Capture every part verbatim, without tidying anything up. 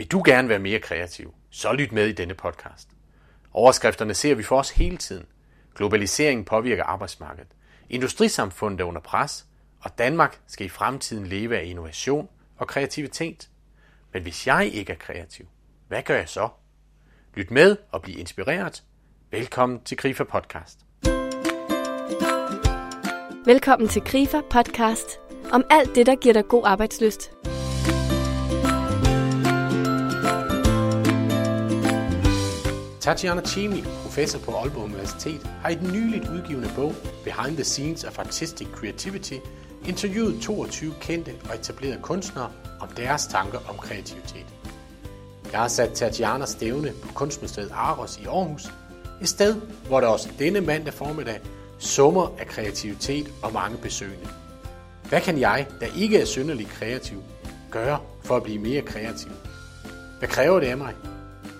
Vil du gerne være mere kreativ? Så lyt med i denne podcast. Overskrifterne ser vi for os hele tiden. Globaliseringen påvirker arbejdsmarkedet. Industrisamfundet er under pres, og Danmark skal i fremtiden leve af innovation og kreativitet. Men hvis jeg ikke er kreativ, hvad gør jeg så? Lyt med og bliv inspireret. Velkommen til Krifa Podcast. Velkommen til Krifa Podcast. Om alt det, der giver dig god arbejdslyst. Tatiana Chemi, professor på Aalborg Universitet, har i den nyligt udgivne bog Behind the Scenes of Artistic Creativity interviewet toogtyve kendte og etablerede kunstnere om deres tanker om kreativitet. Jeg har sat Tatianas stævne på kunstmuseet Aros i Aarhus, et sted, hvor der også denne mandag formiddag summer af kreativitet og mange besøgende. Hvad kan jeg, der ikke er synderlig kreativ, gøre for at blive mere kreativ? Hvad kræver det af mig?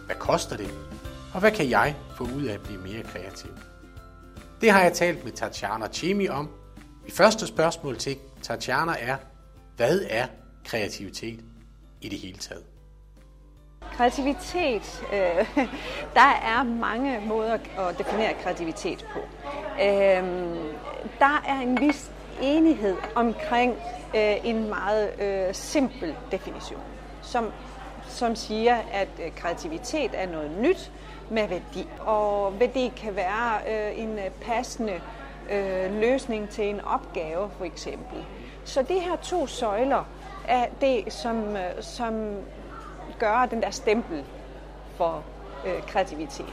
Hvad koster det? Og hvad kan jeg få ud af at blive mere kreativ? Det har jeg talt med Tatiana Chemi om. Mit første spørgsmål til Tatiana er, hvad er kreativitet i det hele taget? Kreativitet, øh, der er mange måder at definere kreativitet på. Øh, der er en vis enighed omkring øh, en meget øh, simpel definition, som, som siger, at kreativitet er noget nyt med værdi. Og værdi kan være øh, en passende øh, løsning til en opgave, for eksempel. Så de her to søjler er det, som, øh, som gør den der stempel for øh, kreativitet.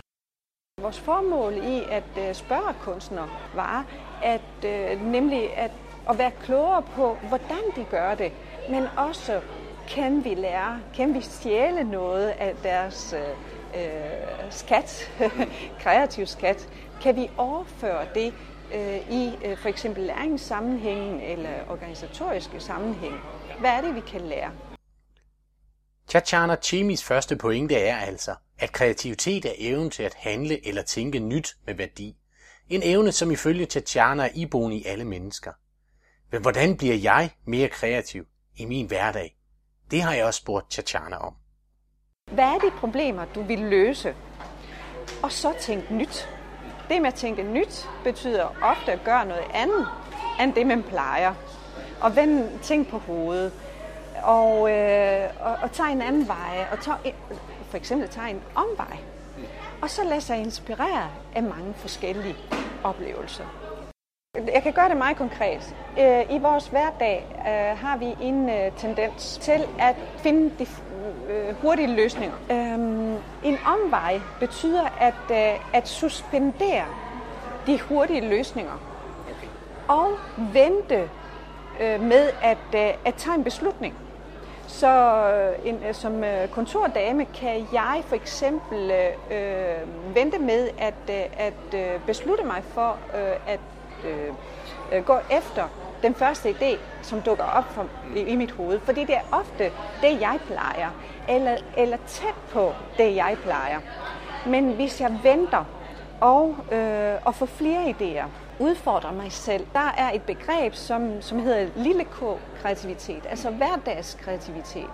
Vores formål i at øh, spørge kunstnere var at, øh, nemlig at, at være klogere på, hvordan de gør det, men også kan vi lære, kan vi stjæle noget af deres øh, skat, kreativ skat, kan vi overføre det øh, i øh, for eksempel læringssammenhængen eller organisatoriske sammenhæng. Hvad er det, vi kan lære? Tatiana Chemis første pointe er altså, at kreativitet er evnen til at handle eller tænke nyt med værdi. En evne, som ifølge Tatiana er iboende i alle mennesker. Men hvordan bliver jeg mere kreativ i min hverdag? Det har jeg også spurgt Tatiana om. Hvad er de problemer, du vil løse? Og så tænk nyt. Det med at tænke nyt betyder ofte at gøre noget andet, end det man plejer. Og vende ting på hovedet. Og, øh, og, og tage en anden vej, og tage, for eksempel tage en omvej. Og så lade sig inspirere af mange forskellige oplevelser. Jeg kan gøre det meget konkret. I vores hverdag øh, har vi en øh, tendens til at finde de øh, hurtige løsninger. Øhm, en omvej betyder at, øh, at suspendere de hurtige løsninger og vente øh, med at, øh, at tage en beslutning. Så øh, en, øh, som øh, kontordame kan jeg for eksempel øh, vente med at, øh, at øh, beslutte mig for øh, at Øh, gå efter den første idé, som dukker op for, i, i mit hoved. Fordi det er ofte det, jeg plejer, eller, eller tæt på det, jeg plejer. Men hvis jeg venter og, øh, og får flere idéer, udfordrer mig selv, der er et begreb, som, som hedder lille k-kreativitet, altså hverdagskreativitet.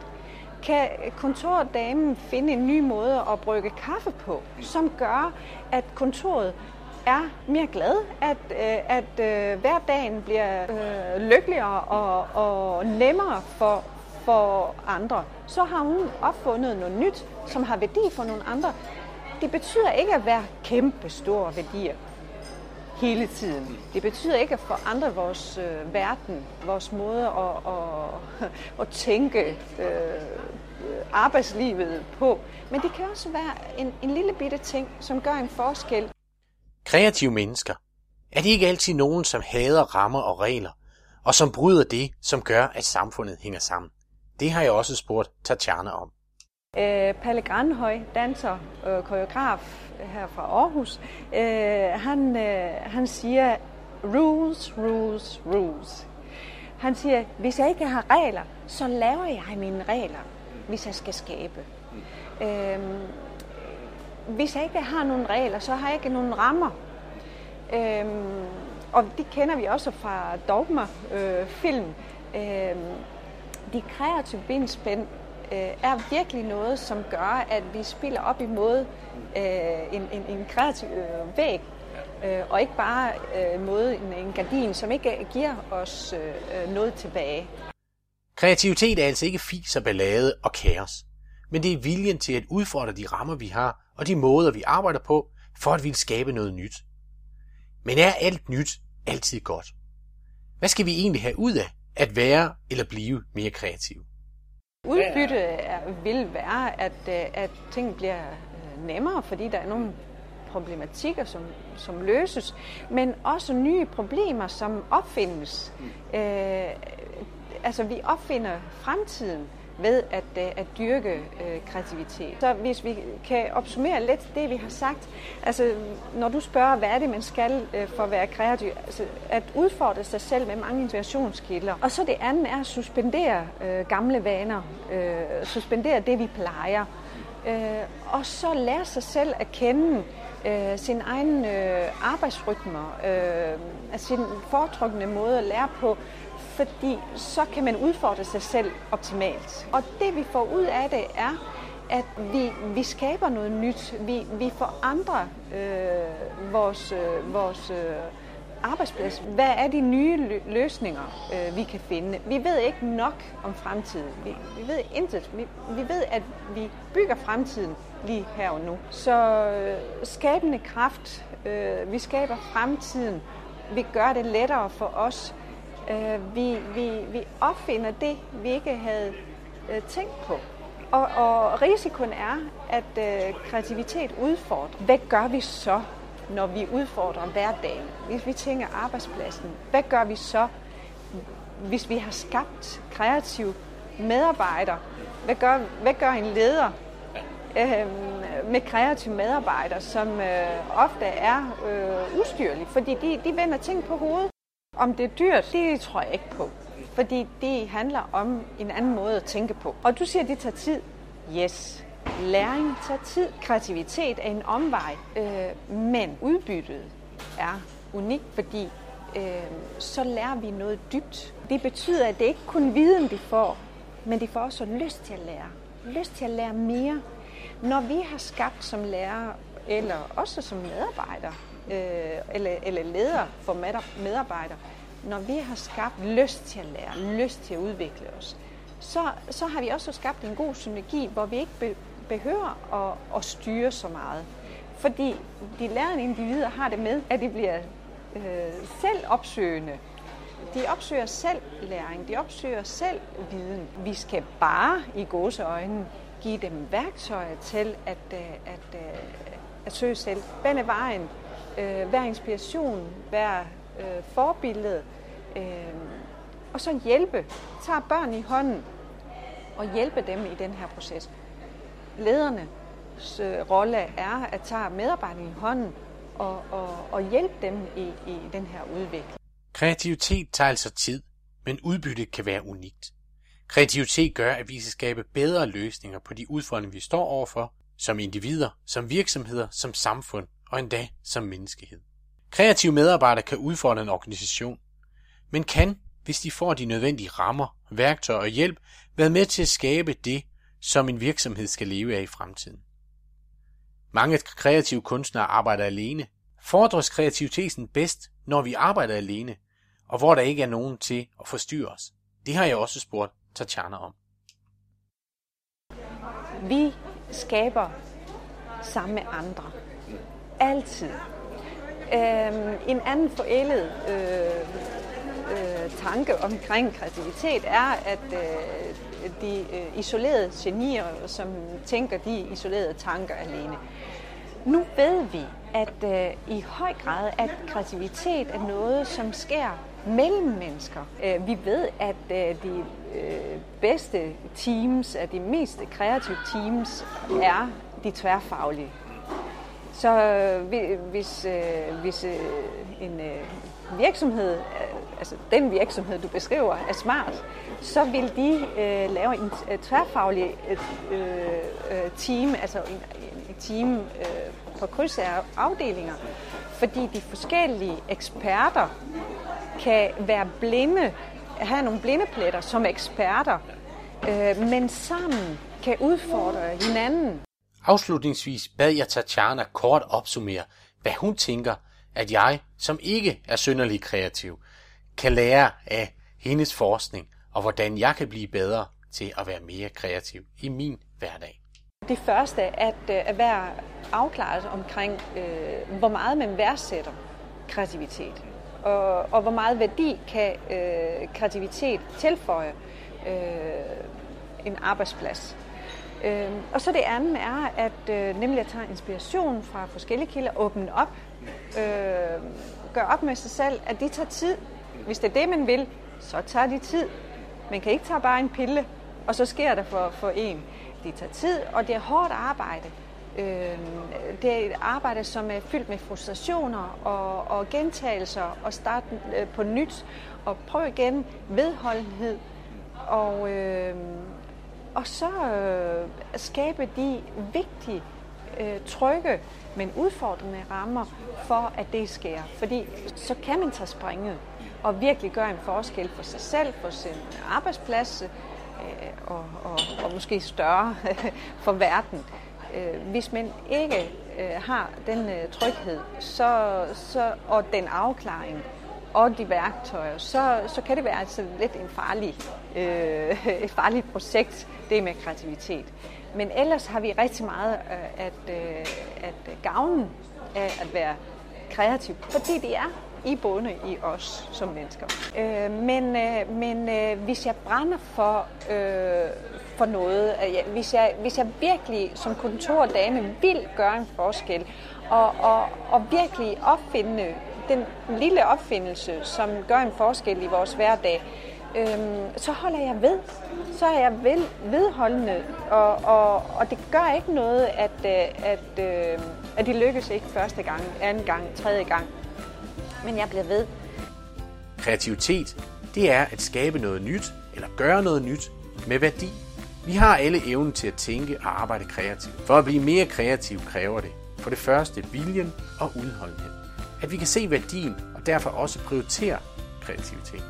Kan kontordamen finde en ny måde at brygge kaffe på, som gør, at kontoret er mere glad, at, at, at hverdagen bliver øh, lykkeligere og, og nemmere for, for andre. Så har hun opfundet noget nyt, som har værdi for nogle andre. Det betyder ikke at være kæmpe store værdier hele tiden. Det betyder ikke at forandre vores øh, verden, vores måde at, at, at tænke øh, arbejdslivet på. Men det kan også være en, en lille bitte ting, som gør en forskel. Kreative mennesker, er de ikke altid nogen, som hader rammer og regler, og som bryder det, som gør, at samfundet hænger sammen? Det har jeg også spurgt Tatiana om. Øh, Palle Granhøj, danser og koreograf her fra Aarhus, øh, han, øh, han siger, rules, rules, rules. Han siger, hvis jeg ikke har regler, så laver jeg mine regler, hvis jeg skal skabe. Øh, Hvis jeg ikke har nogen regler, så har jeg ikke nogen rammer. Øhm, og det kender vi også fra Dogma-film. Øh, øhm, de kreative benspænd er virkelig noget, som gør, at vi spiller op imod øh, en, en, en kreativ øh, væg, øh, og ikke bare øh, mod en, en gardin, som ikke giver os øh, noget tilbage. Kreativitet er altså ikke fis og ballade og kaos, men det er viljen til at udfordre de rammer, vi har, og de måder, vi arbejder på, for at vi vil skabe noget nyt. Men er alt nyt altid godt? Hvad skal vi egentlig have ud af at være eller blive mere kreative? Udbytte vil være, at, at ting bliver nemmere, fordi der er nogle problematikker, som, som løses, men også nye problemer, som opfindes. Mm. Øh, altså, vi opfinder fremtiden ved at, at dyrke øh, kreativitet. Så hvis vi kan opsummere lidt det, vi har sagt, altså når du spørger, hvad er det, man skal øh, for at være kreativ, altså at udfordre sig selv med mange inspirationskilder. Og så det andet er at suspendere øh, gamle vaner, øh, suspendere det, vi plejer, øh, og så lære sig selv at kende øh, sin egen øh, arbejdsrytmer, øh, altså sin foretrukne måde at lære på, fordi så kan man udfordre sig selv optimalt. Og det vi får ud af det er, at vi, vi skaber noget nyt. Vi, vi forandrer øh, vores, øh, vores øh, arbejdsplads. Hvad er de nye lø- løsninger, øh, vi kan finde? Vi ved ikke nok om fremtiden. Vi, vi ved intet. Vi, vi ved, at vi bygger fremtiden lige her og nu. Så øh, skabende kraft. Øh, vi skaber fremtiden. Vi gør det lettere for os. Vi, vi, vi opfinder det, vi ikke havde tænkt på. Og, og risikoen er, at øh, kreativitet udfordrer. Hvad gør vi så, når vi udfordrer hverdagen? Hvis vi tænker arbejdspladsen, hvad gør vi så, hvis vi har skabt kreative medarbejdere? Hvad gør, hvad gør en leder øh, med kreative medarbejdere, som øh, ofte er øh, ustyrlige? Fordi de, de vender ting på hovedet. Om det er dyrt, det tror jeg ikke på, fordi det handler om en anden måde at tænke på. Og du siger, at det tager tid. Yes, læring tager tid. Kreativitet er en omvej, øh, men udbyttet er unikt, fordi øh, så lærer vi noget dybt. Det betyder, at det ikke kun viden, de får, men de får også lyst til at lære. Lyst til at lære mere. Når vi har skabt som lærer, eller også som medarbejder, Eller, eller leder for medarbejdere, når vi har skabt lyst til at lære, lyst til at udvikle os, så, så har vi også skabt en god synergi, hvor vi ikke behøver at, at styre så meget. Fordi de lærende individer har det med, at de bliver øh, selv opsøgende. De opsøger selv læring, de opsøger selv viden. Vi skal bare i gåseøjne give dem værktøjer til at, at, at, at søge selv. Hvad er vejen? Hver inspiration, hver øh, forbillede, øh, og så hjælpe. Tag børn i hånden og hjælpe dem i den her proces. Ledernes øh, rolle er at tage medarbejderne i hånden og, og, og hjælpe dem i, i den her udvikling. Kreativitet tager altså tid, men udbyttet kan være unikt. Kreativitet gør, at vi skal skabe bedre løsninger på de udfordringer, vi står overfor, som individer, som virksomheder, som samfund, og endda som menneskehed. Kreative medarbejdere kan udfordre en organisation, men kan, hvis de får de nødvendige rammer, værktøjer og hjælp, være med til at skabe det, som en virksomhed skal leve af i fremtiden. Mange kreative kunstnere arbejder alene. Fordres kreativiteten bedst, når vi arbejder alene, og hvor der ikke er nogen til at forstyrre os? Det har jeg også spurgt Tatiana om. Vi skaber sammen med andre. Altid. Øhm, en anden forældet øh, øh, tanke omkring kreativitet er, at øh, de øh, isolerede genier, som tænker de isolerede tanker alene. Nu ved vi, at øh, i høj grad, at kreativitet er noget, som sker mellem mennesker. Øh, vi ved, at øh, de øh, bedste teams, at de mest kreative teams, er de tværfaglige. Så hvis, hvis en virksomhed, altså den virksomhed, du beskriver, er smart, så vil de lave en tværfaglig team, altså en team på kryds af afdelinger, fordi de forskellige eksperter kan være blinde, have nogle blindepletter som eksperter, men sammen kan udfordre hinanden. Afslutningsvis bad jeg Tatiana kort opsummere, hvad hun tænker, at jeg, som ikke er synderlig kreativ, kan lære af hendes forskning, og hvordan jeg kan blive bedre til at være mere kreativ i min hverdag. Det første er at, at være afklaret omkring, øh, hvor meget man værdsætter kreativitet, og, og hvor meget værdi kan øh, kreativitet tilføje øh, en arbejdsplads. Øh, og så det andet er, at øh, nemlig at tage inspiration fra forskellige kilder, åbne op, øh, gøre op med sig selv, at det tager tid. Hvis det er det, man vil, så tager det tid. Man kan ikke tage bare en pille, og så sker der for, for en. Det tager tid, og det er hårdt arbejde. Øh, det er et arbejde, som er fyldt med frustrationer og, og gentagelser, og starte øh, på nyt, og prøve igen, vedholdenhed, og, øh, og så øh, skabe de vigtige, øh, trygge, men udfordrende rammer for, at det sker. Fordi så kan man tage springet og virkelig gøre en forskel for sig selv, for sin arbejdsplads, Og, og, og måske større for verden. Hvis man ikke har den tryghed så, så, og den afklaring og de værktøjer, så, så kan det være altså lidt en farlig, øh, et farligt projekt, det med kreativitet. Men ellers har vi rigtig meget at, at gavne af at være kreativ, fordi det er i bunde i os som mennesker. Øh, men øh, men øh, hvis jeg brænder for, øh, for noget, øh, hvis, jeg, hvis jeg virkelig som kontordame vil gøre en forskel, og, og, og virkelig opfinde den lille opfindelse, som gør en forskel i vores hverdag, øh, så holder jeg ved. Så er jeg ved, vedholdende, og, og, og det gør ikke noget, at, at, at, at det lykkes ikke første gang, anden gang, tredje gang. Men jeg bliver ved. Kreativitet, det er at skabe noget nyt, eller gøre noget nyt med værdi. Vi har alle evnen til at tænke og arbejde kreativt. For at blive mere kreativ kræver det for det første viljen og udholdenhed. At vi kan se værdien og derfor også prioritere kreativitet.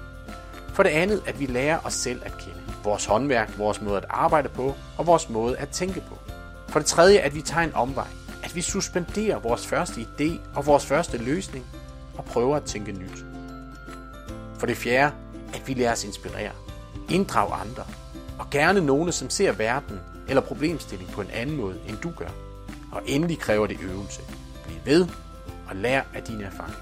For det andet, at vi lærer os selv at kende. Vores håndværk, vores måde at arbejde på og vores måde at tænke på. For det tredje, at vi tager en omvej. At vi suspenderer vores første idé og vores første løsning og prøver at tænke nyt. For det fjerde, at vi lærer os inspirere, inddrage andre, og gerne nogle, som ser verden eller problemstilling på en anden måde, end du gør. Og endelig kræver det øvelse. Bliv ved og lær af dine erfaringer.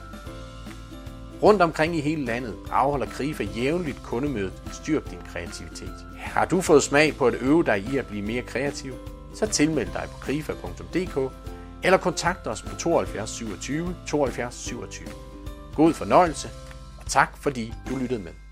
Rundt omkring i hele landet afholder Krifa jævnligt kundemødet Styrk din kreativitet. Har du fået smag på at øve dig i at blive mere kreativ, så tilmeld dig på krifa punktum d k eller kontakt os på syv to syv to syv to syv. God fornøjelse, og tak fordi du lyttede med.